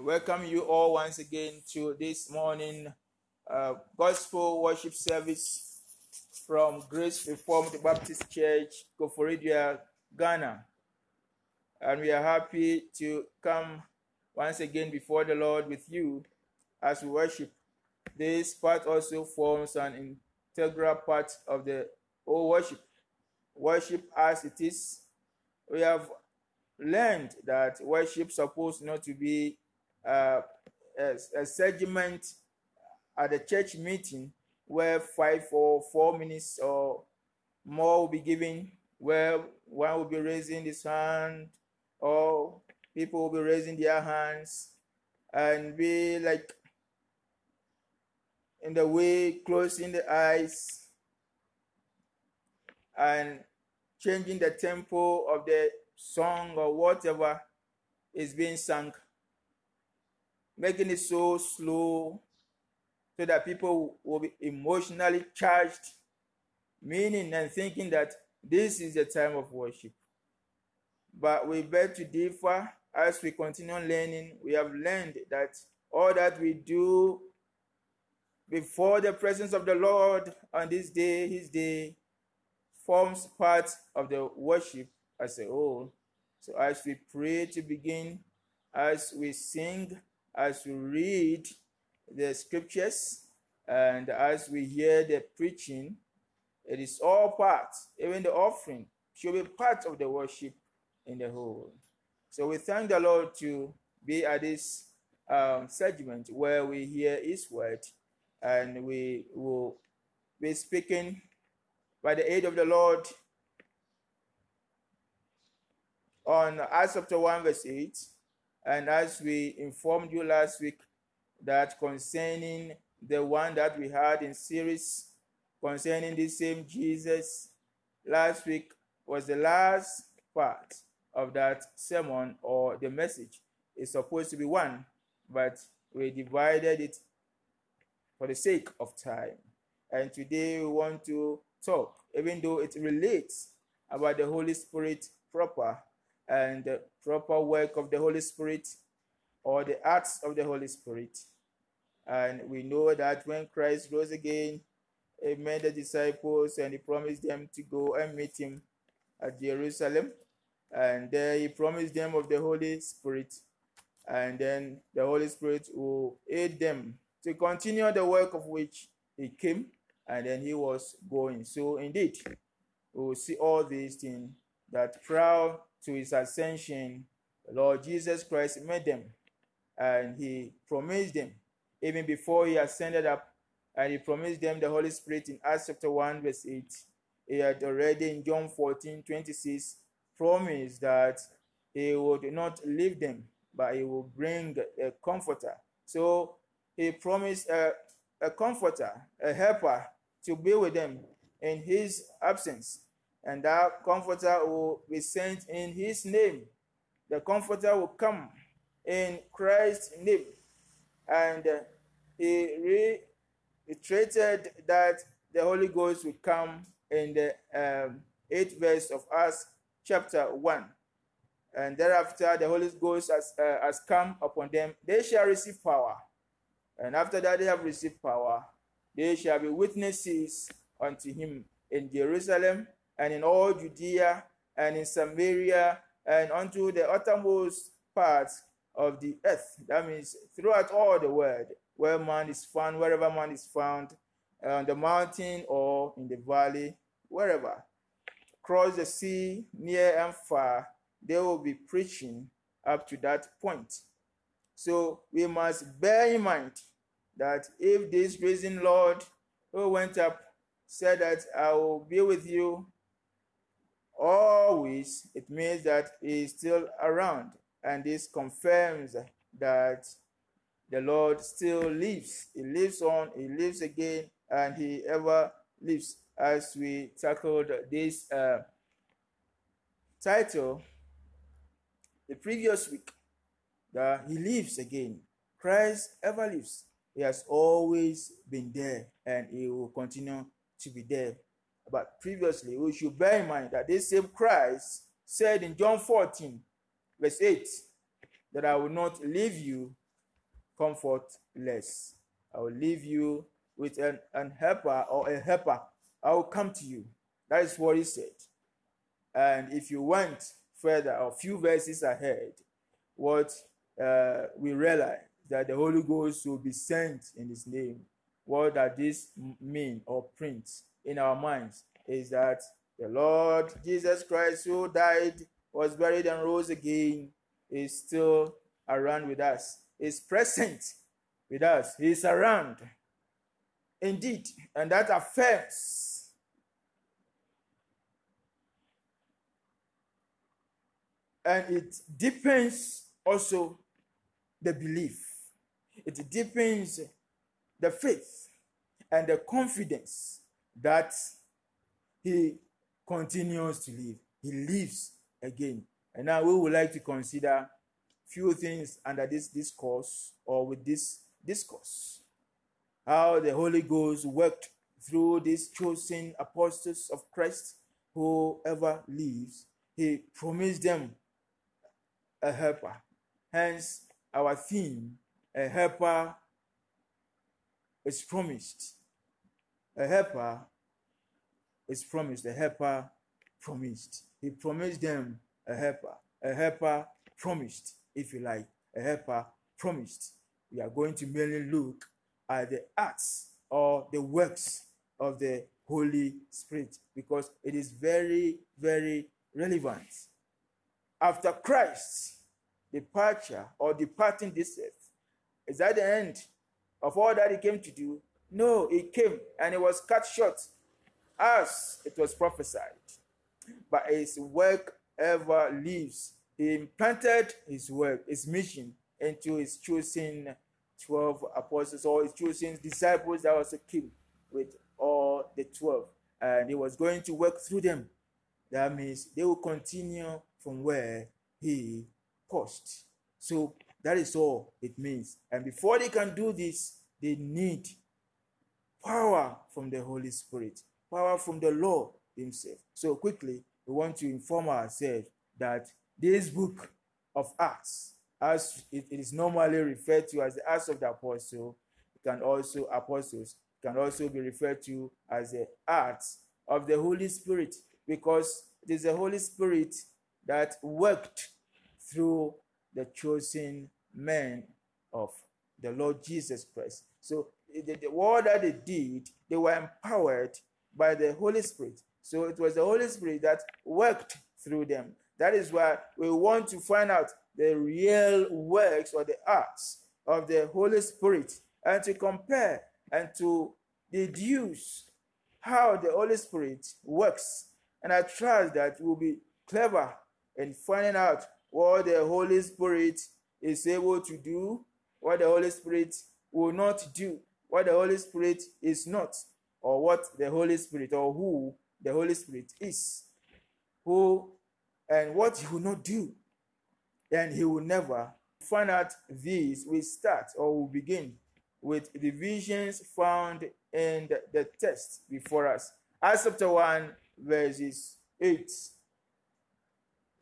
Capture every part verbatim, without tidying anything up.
Welcome you all once again to this morning uh, gospel worship service from Grace Reformed Baptist Church, Koforidia, Ghana. And we are happy to come once again before the Lord with you as we worship. This part also forms an integral part of the whole worship. Worship as it is. We have learned that worship supposed not to be Uh, a, a segment at a church meeting where five or four minutes or more will be given, where one will be raising his hand or people will be raising their hands and be like in the way, closing the eyes and changing the tempo of the song or whatever is being sung, making it so slow so that people will be emotionally charged, meaning and thinking that this is the time of worship. But we beg to differ. As we continue learning, we have learned that all that we do before the presence of the Lord on this day, his day, forms part of the worship as a whole. So as we pray to begin, as we sing, as we read the scriptures and as we hear the preaching, it is all part, even the offering should be part of the worship in the whole. So we thank the Lord to be at this um, segment where we hear his word, and we will be speaking by the aid of the Lord on Acts chapter one verse eight. And as we informed you last week, that concerning the one that we had in series, concerning this same Jesus, last week was the last part of that sermon, or the message. It's supposed to be one, but we divided it for the sake of time. And today we want to talk, even though it relates about the Holy Spirit proper, and the proper work of the Holy Spirit, or the acts of the Holy Spirit. And we know that when Christ rose again, he made the disciples and he promised them to go and meet him at Jerusalem. And there he promised them of the Holy Spirit. And then the Holy Spirit will aid them to continue the work of which he came and then he was going. So indeed, we will see all these things that proud to his ascension, the Lord Jesus Christ met them, and he promised them, even before he ascended up, and he promised them the Holy Spirit in Acts chapter one, verse eight. He had already in John fourteen, twenty-six, promised that he would not leave them, but he will bring a comforter. So he promised a, a comforter, a helper, to be with them in his absence. And that comforter will be sent in his name. The comforter will come in Christ's name. And he reiterated that the Holy Ghost will come in the um, eighth verse of Acts chapter one. And thereafter the Holy Ghost has, uh, has come upon them. They shall receive power. And after that they have received power, they shall be witnesses unto him in Jerusalem, and in all Judea, and in Samaria, and unto the uttermost parts of the earth. That means throughout all the world, where man is found, wherever man is found, on the mountain or in the valley, wherever. Across the sea, near and far, they will be preaching up to that point. So we must bear in mind that if this risen Lord who went up said that I will be with you always, it means that he is still around, and this confirms that the Lord still lives. He lives on, he lives again, and he ever lives. As we tackled this uh, title the previous week, that he lives again. Christ ever lives. He has always been there, and he will continue to be there. But previously, we should bear in mind that this same Christ said in John fourteen, verse eight, that I will not leave you, comfortless. I will leave you with an, an helper or a helper. I will come to you. That is what he said. And if you went further, a few verses ahead, what uh, we realize that the Holy Ghost will be sent in his name. What does this mean or print in our minds is that the Lord Jesus Christ, who died, was buried and rose again, is still around with us, is present with us. He is around indeed, and that affirms and it deepens also the belief. It deepens the faith and the confidence that he continues to live. He lives again. And now we would like to consider few things under this discourse or with this discourse. How the Holy Ghost worked through these chosen apostles of Christ. Whoever lives, he promised them a helper. Hence, our theme, a helper is promised. A helper is promised. A helper promised. He promised them a helper. A helper promised, if you like. A helper promised. We are going to mainly look at the acts or the works of the Holy Spirit because it is very, very relevant. After Christ's departure or departing this earth, is that the end of all that he came to do? No, it came and it was cut short as it was prophesied. But his work ever lives. He implanted his work, his mission, into his chosen twelve apostles or his chosen disciples that was equipped with all the twelve. And he was going to work through them. That means they will continue from where he paused. So that is all it means. And before they can do this, they need power from the Holy Spirit, power from the Lord himself. So quickly, we want to inform ourselves that this book of Acts, as it is normally referred to as the Acts of the Apostle, it can also apostles can also be referred to as the Acts of the Holy Spirit, because it is the Holy Spirit that worked through the chosen men of the Lord Jesus Christ. So the, the work that they did, they were empowered by the Holy Spirit. So it was the Holy Spirit that worked through them. That is why we want to find out the real works or the acts of the Holy Spirit and to compare and to deduce how the Holy Spirit works. And I trust that we'll be clever in finding out what the Holy Spirit is able to do, what the Holy Spirit will not do, what the Holy Spirit is not, or what the Holy Spirit or who the Holy Spirit is, who and what he will not do, and he will never find out these. We start or we begin with the visions found in the, the text before us. Acts chapter one, verses eight.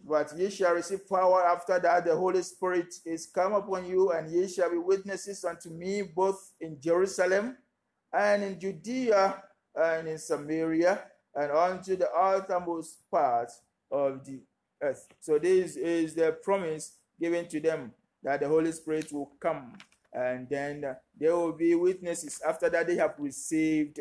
But ye shall receive power after that the Holy Spirit is come upon you, and ye shall be witnesses unto me both in Jerusalem and in Judea and in Samaria and unto the uttermost part of the earth. So this is the promise given to them that the Holy Spirit will come, and then they will be witnesses after that they have received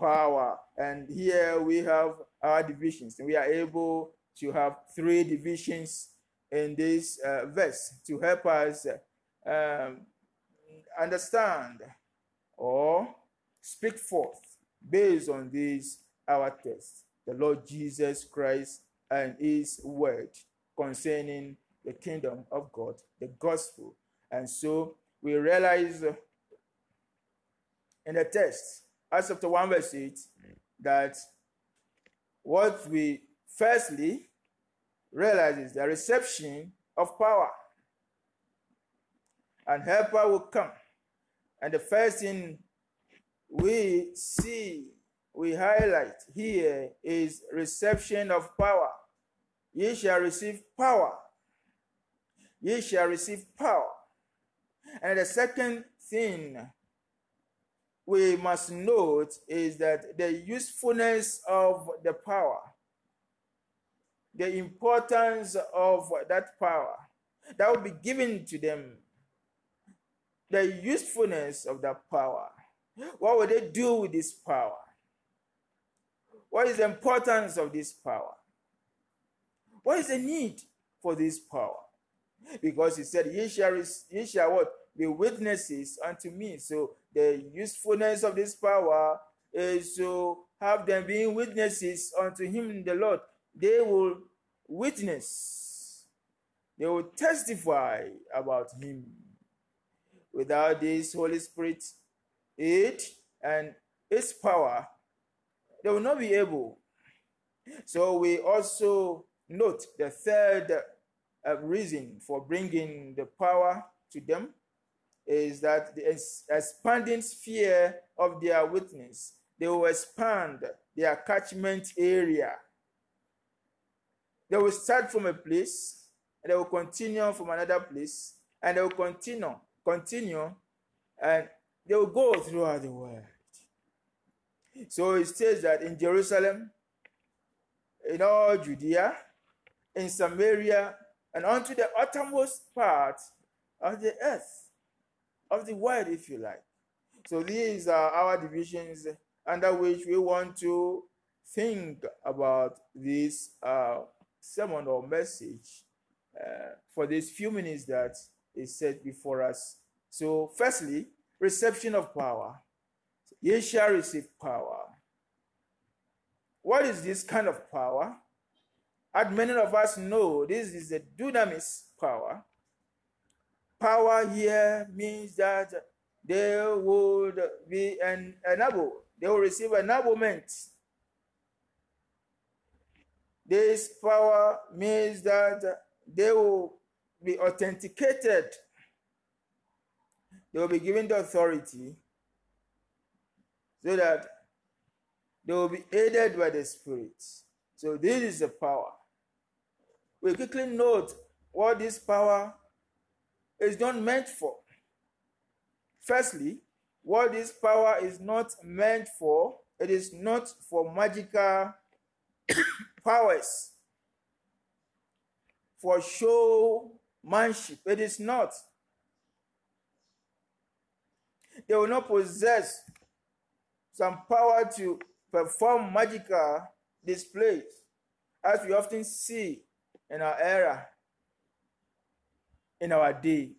power. And here we have our divisions. We are able to have three divisions in this uh, verse to help us um, understand or speak forth based on this, our text, the Lord Jesus Christ and his word concerning the kingdom of God, the gospel. And so we realize in the text, Acts chapter one, verse eight, that what we firstly realizes the reception of power. And helper will come. And the first thing we see, we highlight here is reception of power. Ye shall receive power. Ye shall receive power. And the second thing we must note is that the usefulness of the power, the importance of that power that will be given to them, the usefulness of that power. What will they do with this power? What is the importance of this power? What is the need for this power? Because he said, ye shall, ye shall what? Be witnesses unto me. So the usefulness of this power is to have them being witnesses unto him, the Lord. They will witness. They will testify about him. Without this Holy Spirit, it and its power, they will not be able. So we also note the third reason for bringing the power to them is that the expanding sphere of their witness, they will expand their catchment area. They will start from a place, and they will continue from another place, and they will continue, continue, and they will go throughout the world. So it says that in Jerusalem, in all Judea, in Samaria, and unto the uttermost part of the earth, of the world, if you like. So these are our divisions under which we want to think about this uh, sermon or message uh, for these few minutes that is set before us. So firstly, reception of power. Ye shall receive power. What is this kind of power? As many of us know, this is the Dunamis power. Power here means that they would be en- enabled. They will receive enablement. This power means that they will be authenticated. They will be given the authority so that they will be aided by the Spirit. So this is the power. We quickly note what this power is not meant for. Firstly, what this power is not meant for, it is not for magical powers, for showmanship. It is not. They will not possess some power to perform magical displays, as we often see in our era, in our day.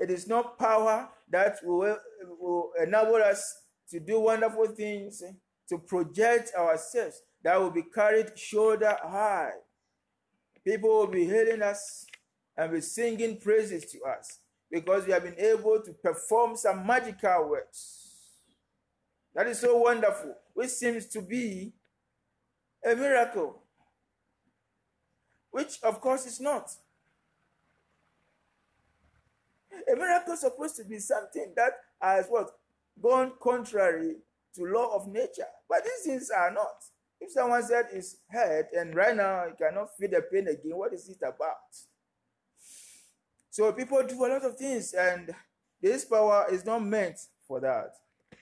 It is not power that will, will enable us to do wonderful things, to project ourselves, that will be carried shoulder high. People will be hailing us and be singing praises to us because we have been able to perform some magical works. That is so wonderful, which seems to be a miracle, which of course is not. A miracle is supposed to be something that has what? Gone contrary to law of nature. But these things are not. If someone said his head and right now he cannot feel the pain again, what is it about? So people do a lot of things, and this power is not meant for that.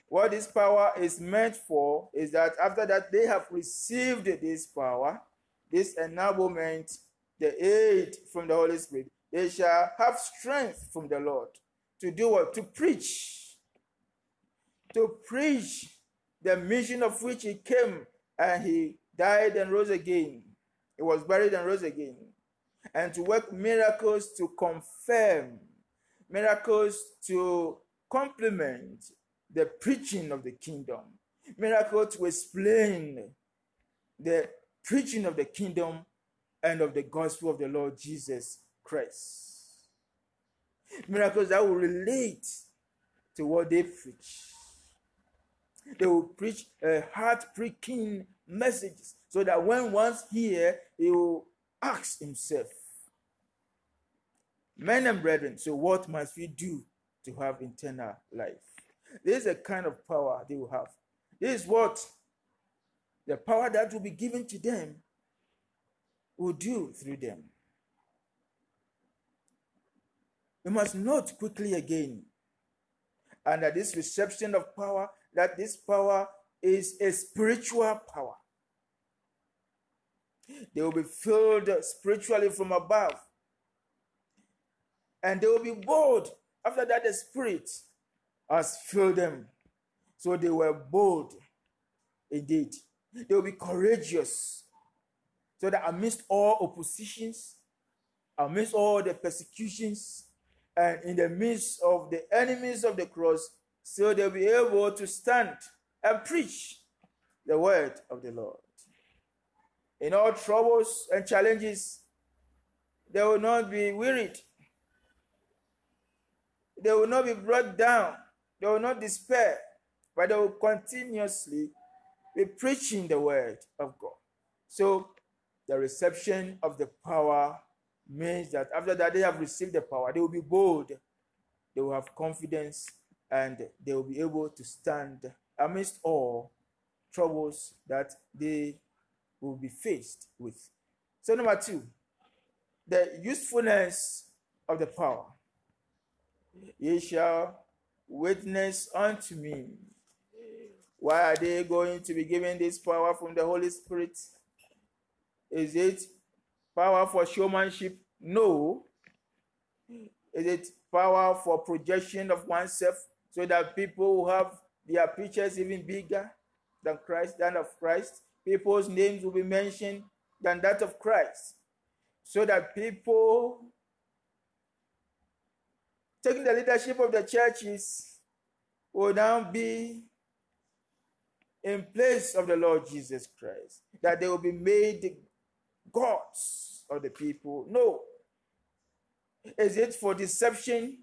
What this power is meant for is that after that they have received this power, this enablement, the aid from the Holy Spirit, they shall have strength from the Lord to do what? To preach. To preach the mission of which he came. And he died and rose again. He was buried and rose again. And to work miracles to confirm, miracles to complement the preaching of the kingdom, miracles to explain the preaching of the kingdom and of the gospel of the Lord Jesus Christ. Miracles that will relate to what they preach. They will preach a heart-pricking message so that when one's here, he will ask himself, men and brethren, so what must we do to have eternal life? This is the kind of power they will have. This is what the power that will be given to them will do through them. We must note quickly again, under this reception of power, that this power is a spiritual power. They will be filled spiritually from above. And they will be bold. After that, the Spirit has filled them. So they were bold indeed. They will be courageous. So that amidst all oppositions, amidst all the persecutions, and in the midst of the enemies of the cross, so they'll be able to stand and preach the word of the Lord. In all troubles and challenges, they will not be wearied. They will not be brought down. They will not despair, but they will continuously be preaching the word of God. So the reception of the power means that after that they have received the power, they will be bold, they will have confidence, and they will be able to stand amidst all troubles that they will be faced with. So number two, the usefulness of the power. Ye shall witness unto me. Why are they going to be given this power from the Holy Spirit? Is it power for showmanship? No. Is it power for projection of oneself so that people will have their pictures even bigger than Christ, than of Christ? People's names will be mentioned than that of Christ, so that people taking the leadership of the churches will now be in place of the Lord Jesus Christ, that they will be made gods of the people. No. Is it for deception,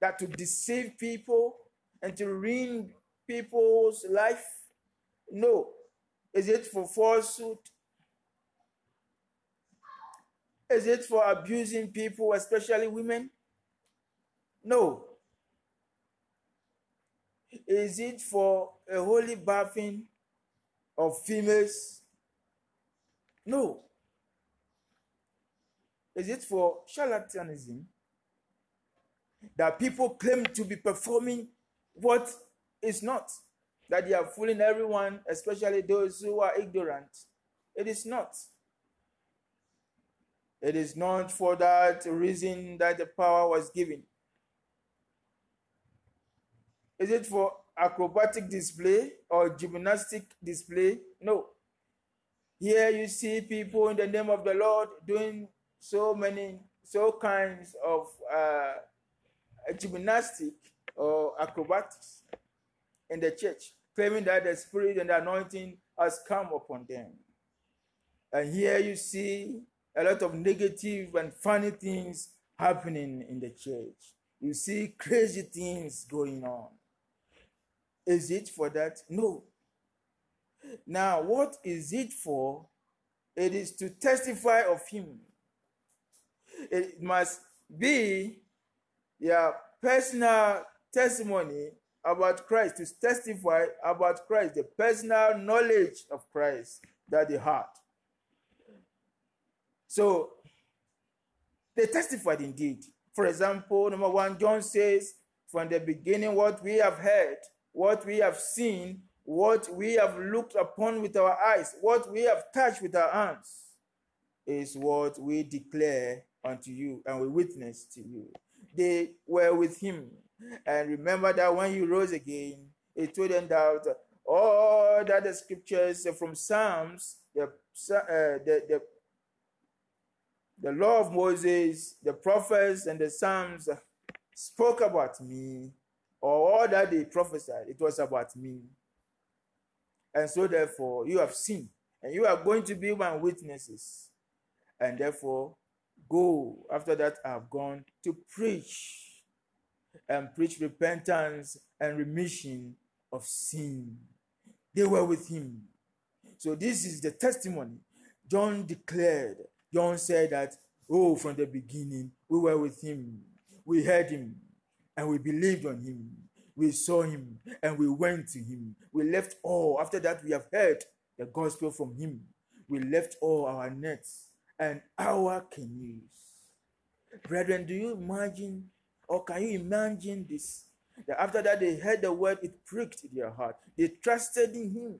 that to deceive people and to ruin people's life? No. Is it for falsehood? Is it for abusing people, especially women? No. Is it for a holy bathing of females? No. Is it for charlatanism, that people claim to be performing what is not, that they are fooling everyone, especially those who are ignorant? It is not. It is not for that reason that the power was given. Is it for acrobatic display or gymnastic display? No. Here you see people in the name of the Lord doing so many, so kinds of uh, gymnastic or acrobatics in the church, claiming that the Spirit and the anointing has come upon them. And here you see a lot of negative and funny things happening in the church. You see crazy things going on. Is it for that? No. Now, what is it for? It is to testify of him. It must be their personal testimony about Christ, to testify about Christ, the personal knowledge of Christ that they had. So, they testified indeed. For example, number one, John says, from the beginning, what we have heard, what we have seen, what we have looked upon with our eyes, what we have touched with our hands, is what we declare unto you and we witness to you. They were with him. And remember that when he rose again, he told them that all that the scriptures from Psalms, the, uh, the, the, the law of Moses, the prophets, and the Psalms spoke about me, or all that they prophesied, it was about me. And so therefore, you have seen, and you are going to be my witnesses. And therefore, go. After that, I have gone to preach, and preach repentance and remission of sin. They were with him. So this is the testimony. John declared, John said that, oh, from the beginning, we were with him. We heard him, and we believed on him. We saw him, and we went to him. We left all. After that, we have heard the gospel from him. We left all our nets and our canoes, Brethren, do you imagine, or can you imagine this? That after that they heard the word, it pricked their heart. They trusted in him.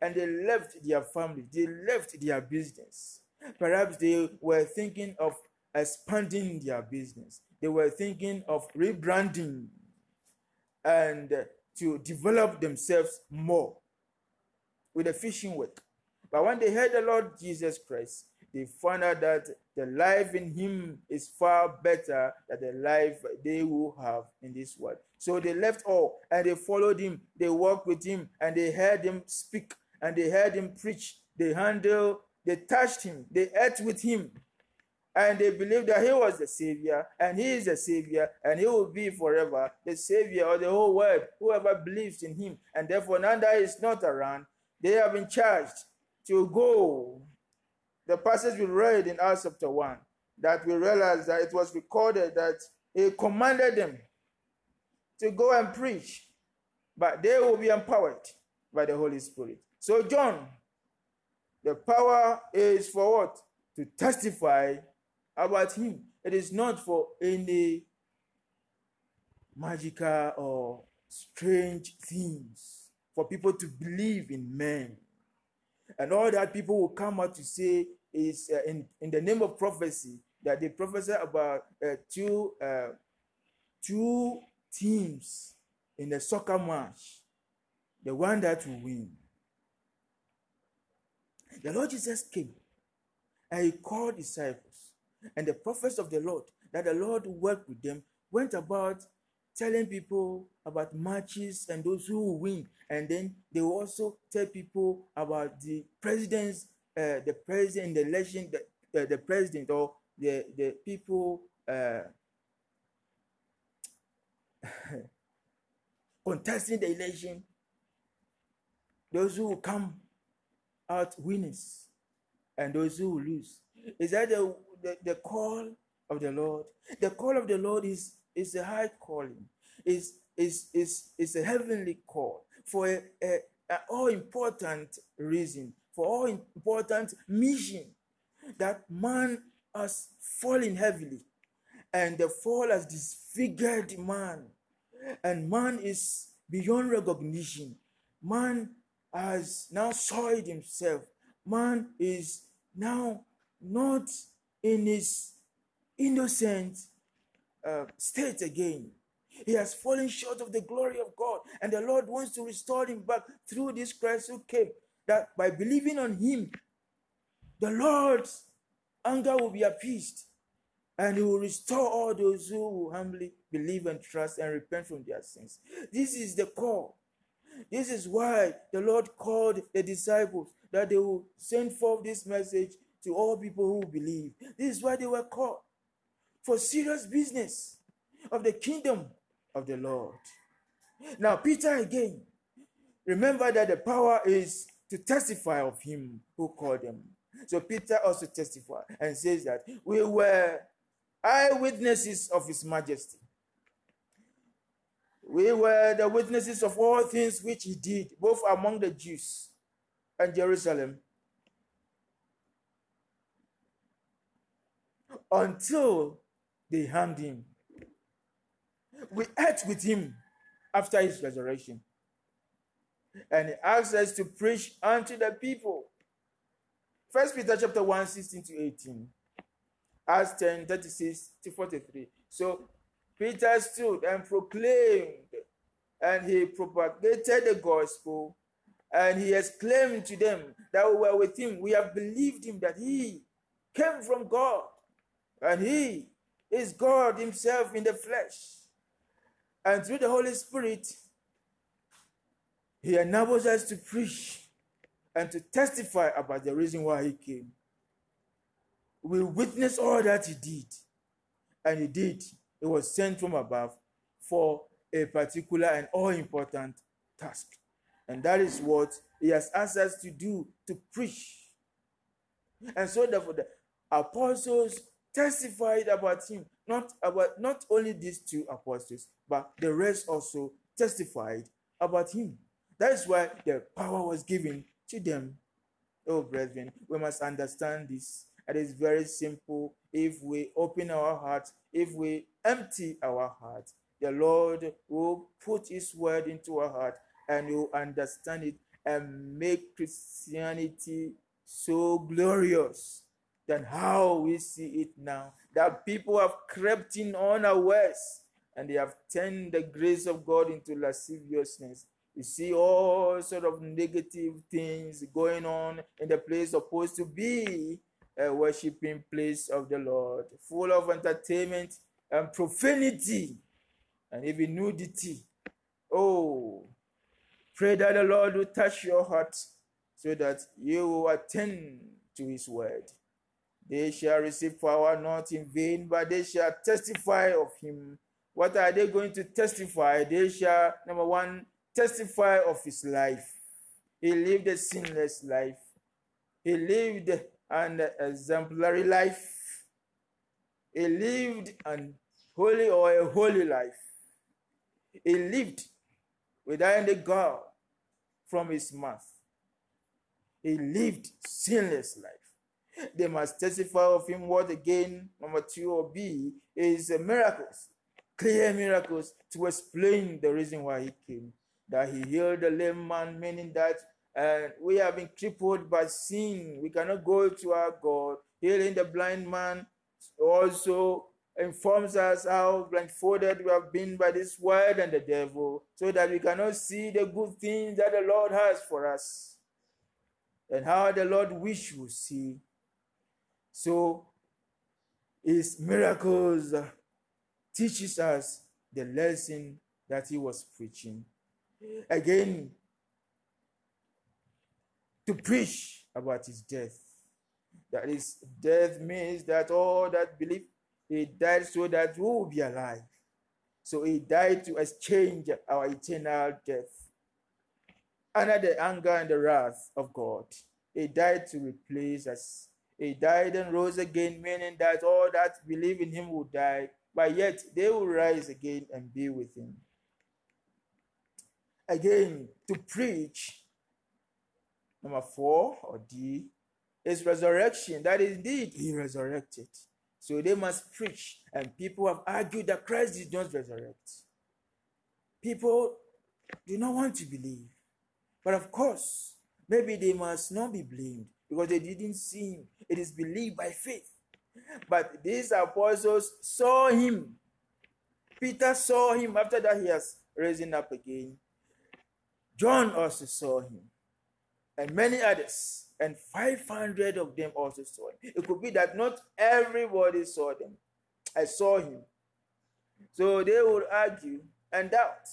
And they left their family. They left their business. Perhaps they were thinking of expanding their business. They were thinking of rebranding and to develop themselves more with the fishing work. But when they heard the Lord Jesus Christ, they found out that the life in him is far better than the life they will have in this world. So they left all and they followed him. They walked with him and they heard him speak and they heard him preach. They handled, they touched him, they ate with him. And they believed that he was the Savior, and he is the Savior, and he will be forever the Savior of the whole world, whoever believes in him. And therefore, now that he is not around, they have been charged to go. The passage we read in Acts chapter one, that we realize that it was recorded that he commanded them to go and preach, but they will be empowered by the Holy Spirit. So John, the power is for what? To testify about him. It is not for any magical or strange things, for people to believe in men. And all that people will come out to say is uh, in, in the name of prophecy, that they prophesy about uh, two, uh, two teams in the soccer match, the one that will win. The Lord Jesus came and he called disciples. And the prophets of the Lord, that the Lord worked with them, went about telling people about matches and those who win. And then they also tell people about the presidents, uh, the president, the election, the, uh, the president, or the, the people uh, contesting the election, those who come out winners and those who lose. Is that the The, the call of the Lord? The call of the Lord is, is a high calling. It's, it's, it's, it's a heavenly call for an all-important reason, for all-important mission, that man has fallen heavily, and the fall has disfigured man, and man is beyond recognition. Man has now soiled himself. Man is now not in his innocent uh, state again. He has fallen short of the glory of God, and the Lord wants to restore him back through this Christ who came, that by believing on him, the Lord's anger will be appeased, and he will restore all those who will humbly believe and trust and repent from their sins. This is the call. This is why the Lord called the disciples, that they will send forth this message to all people who believe. This is why they were called, for serious business of the kingdom of the Lord. Now, Peter again, remember that the power is to testify of him who called them. So Peter also testified and says that we were eyewitnesses of his majesty. We were the witnesses of all things which he did, both among the Jews and Jerusalem, until they hanged him. We ate with him after his resurrection. And he asked us to preach unto the people. First Peter chapter one, sixteen to eighteen. Acts ten, thirty-six to forty-three. So Peter stood and proclaimed, and he propagated the gospel, and he exclaimed to them that we were with him, we have believed him, that he came from God, and he is God himself in the flesh. And through the Holy Spirit, he enables us to preach and to testify about the reason why he came. We witness all that he did. And he did. It was sent from above for a particular and all-important task. And that is what he has asked us to do, to preach. And so therefore, the apostles testified about him, not about not only these two apostles, but the rest also testified about him. That is why the power was given to them. Oh, brethren, we must understand this It is very simple. If we open our hearts, if we empty our hearts, the Lord will put his word into our heart and will understand it and make Christianity so glorious than how we see it now. That people have crept in unawares and they have turned the grace of God into lasciviousness. You see all sort of negative things going on in the place supposed to be a worshiping place of the Lord, full of entertainment and profanity and even nudity. Oh, pray that the Lord will touch your heart so that you will attend to his word. They shall receive power not in vain, but they shall testify of him. What are they going to testify? They shall, number one, testify of his life. He lived a sinless life. He lived an exemplary life. He lived an holy or a holy life. He lived without any guile from his mouth. He lived sinless life. They must testify of him. What again? Number two or B is miracles, clear miracles to explain the reason why he came. That he healed the lame man, meaning that uh, we have been crippled by sin. We cannot go to our God. Healing the blind man also informs us how blindfolded we have been by this world and the devil, so that we cannot see the good things that the Lord has for us and how the Lord wish we see. So his miracles teaches us the lesson that he was preaching. Again, to preach about his death. That his death means that all that believe he died so that we will be alive. So he died to exchange our eternal death under the anger and the wrath of God. He died to replace us. He died and rose again, meaning that all that believe in him will die, but yet they will rise again and be with him. Again, to preach, number four or D, is resurrection. That is, indeed, he resurrected. So they must preach. And people have argued that Christ did not resurrect. People do not want to believe. But of course, maybe they must not be blamed because they didn't see him. It is believed by faith. But these apostles saw him. Peter saw him. After that, he has risen up again. John also saw him, and many others, and five hundred of them also saw him. It could be that not everybody saw them. I saw him. So they would argue and doubt.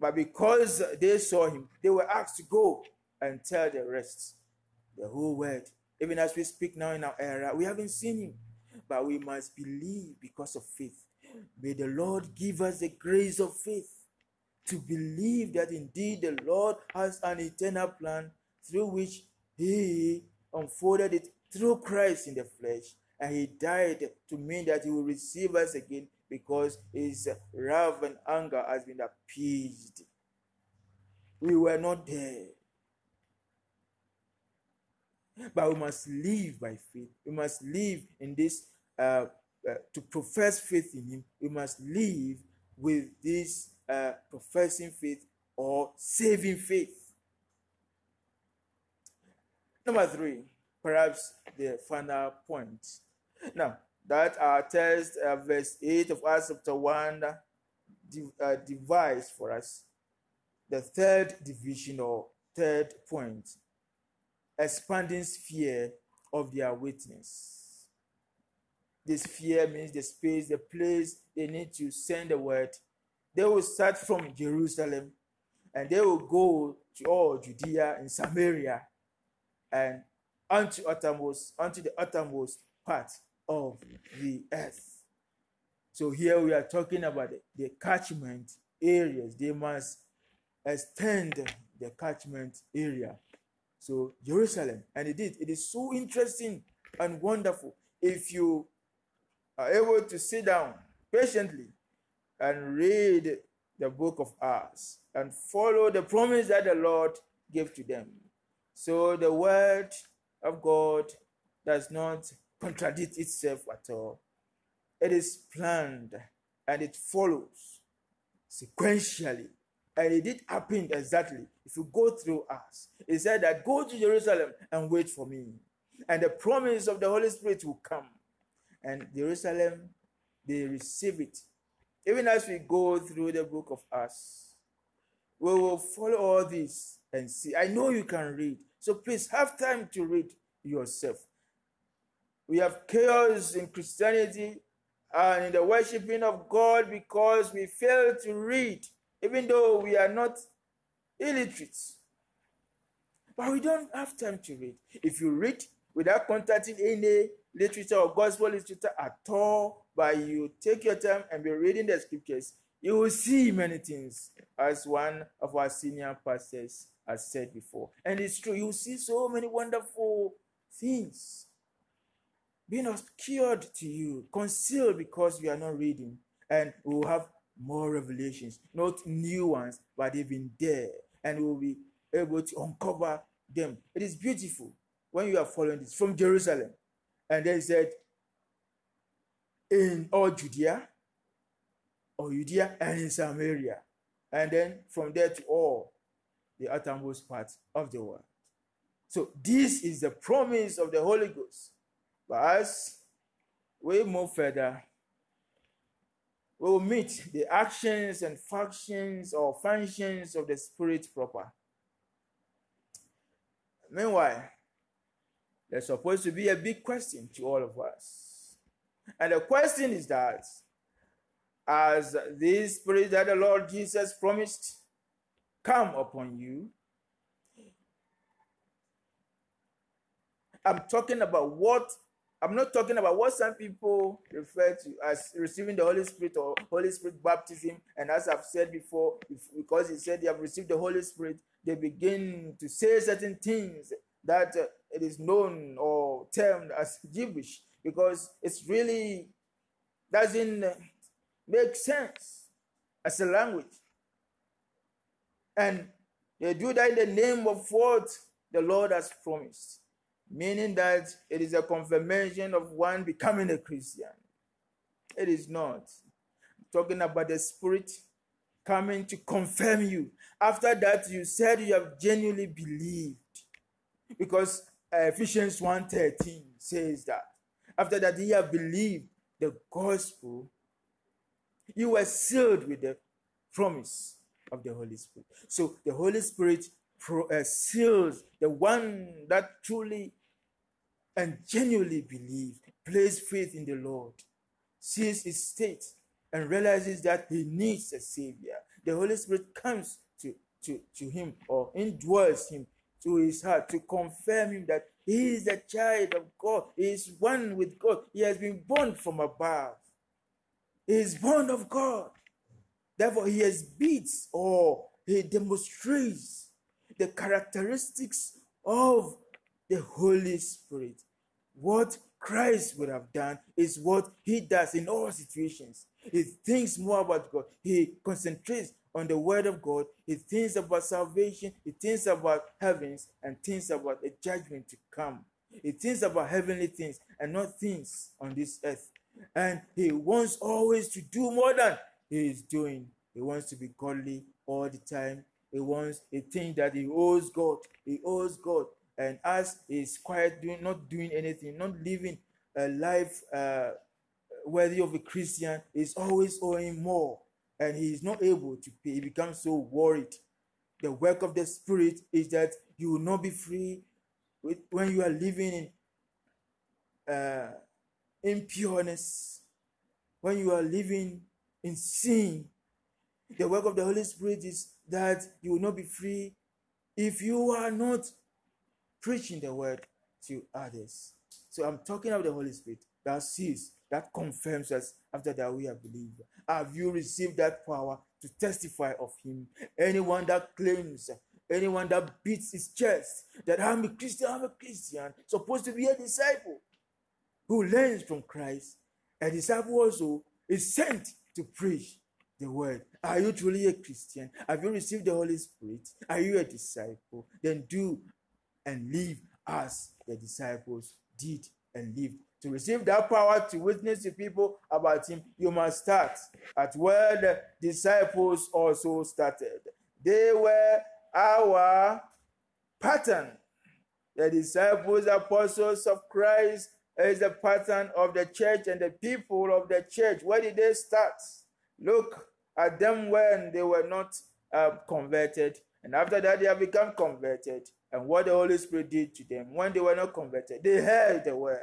But because they saw him, they were asked to go and tell the rest, the whole world. Even as we speak now in our era, we haven't seen him, but we must believe because of faith. May the Lord give us the grace of faith to believe that indeed the Lord has an eternal plan through which he unfolded it through Christ in the flesh. And he died to mean that he will receive us again because his wrath and anger has been appeased. We were not there. But we must live by faith. We must live in this, uh, uh, to profess faith in him. We must live with this Uh, professing faith or saving faith. Number three, perhaps the final point. Now, that our text, uh, verse eight of Acts chapter one, uh, divides for us the third division or third point, expanding sphere of their witness. This sphere means the space, the place they need to send the word. They will start from Jerusalem, and they will go to all Judea and Samaria, and unto uttermost, unto the uttermost part of the earth. So here we are talking about the, the catchment areas. They must extend the catchment area. So Jerusalem, and it did. It is so interesting and wonderful. If you are able to sit down patiently and read the book of Acts and follow the promise that the Lord gave to them. So the word of God does not contradict itself at all. It is planned and it follows sequentially. And it did happen exactly. If you go through us, it said that go to Jerusalem and wait for me. And the promise of the Holy Spirit will come. And Jerusalem, they receive it. Even as we go through the book of Acts, we will follow all this and see. I know you can read, so please have time to read yourself. We have chaos in Christianity and in the worshiping of God because we fail to read, even though we are not illiterate. But we don't have time to read. If you read without contacting any literature or gospel literature at all, but you take your time and be reading the scriptures, you will see many things, as one of our senior pastors has said before. And it's true, you will see so many wonderful things being obscured to you, concealed because we are not reading. And we will have more revelations, not new ones, but they've been there. And we will be able to uncover them. It is beautiful when you are following this from Jerusalem. And then he said, in all Judea, or Judea, and in Samaria. And then from there to all the uttermost parts of the world. So this is the promise of the Holy Ghost. But as we move further, we will meet the actions and functions or functions of the Spirit proper. Meanwhile, there's supposed to be a big question to all of us. And the question is that, as this Spirit that the Lord Jesus promised come upon you, I'm talking about what, I'm not talking about what some people refer to as receiving the Holy Spirit or Holy Spirit baptism. And as I've said before, if, because he said they have received the Holy Spirit, they begin to say certain things that uh, it is known or termed as gibberish, because it's really doesn't make sense as a language. And they do that in the name of what the Lord has promised, meaning that it is a confirmation of one becoming a Christian. It is not. I'm talking about the Spirit coming to confirm you. After that, you said you have genuinely believed, because Ephesians one thirteen says that. After that, you have believed the gospel, you were sealed with the promise of the Holy Spirit. So the Holy Spirit pro, uh, seals the one that truly and genuinely believes, places faith in the Lord, sees his state, and realizes that he needs a Savior. The Holy Spirit comes to, to, to him or indwells him, to his heart, to confirm him that he is the child of God. He is one with God. He has been born from above. He is born of God. Therefore, he exhibits or he demonstrates the characteristics of the Holy Spirit. What Christ would have done is what he does in all situations. He thinks more about God. He concentrates on the word of God. He thinks about salvation. He thinks about heavens and thinks about a judgment to come. He thinks about heavenly things and not things on this earth. And he wants always to do more than he is doing. He wants to be godly all the time. He wants a thing that he owes God. He owes God. And as he is quiet, doing, not doing anything, not living a life uh, worthy of a Christian, he is always owing more. And he is not able to pay. He becomes so worried. The work of the Spirit is that you will not be free when you are living in uh, impureness, when you are living in sin. The work of the Holy Spirit is that you will not be free if you are not preaching the word to others. So I'm talking about the Holy Spirit that sees, that confirms us after that we have believed. Have you received that power to testify of him? Anyone that claims, anyone that beats his chest, that I'm a Christian, I'm a Christian, supposed to be a disciple who learns from Christ, a disciple also is sent to preach the word. Are you truly a Christian? Have you received the Holy Spirit? Are you a disciple? Then do and live as the disciples did, and lived. To receive that power to witness to people about him, you must start at where the disciples also started. They were our pattern. The disciples, apostles of Christ, is the pattern of the church and the people of the church. Where did they start? Look at them when they were not uh, converted. And after that, they have become converted. And what the Holy Spirit did to them when they were not converted, they heard the word.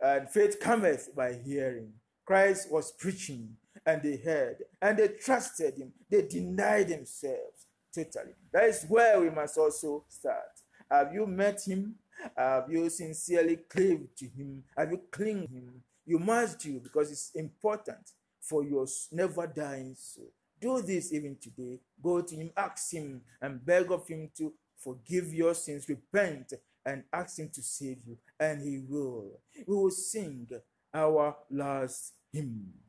And faith cometh by hearing. Christ was preaching, and they heard, and they trusted him. They denied themselves totally. That is where we must also start. Have you met him? Have you sincerely cleaved to him? Have you clinged to him? You must do, because it's important for your never dying soul. Do this even today. Go to him, ask him, and beg of him to forgive your sins, repent, and ask him to save you, and he will. We will sing our last hymn.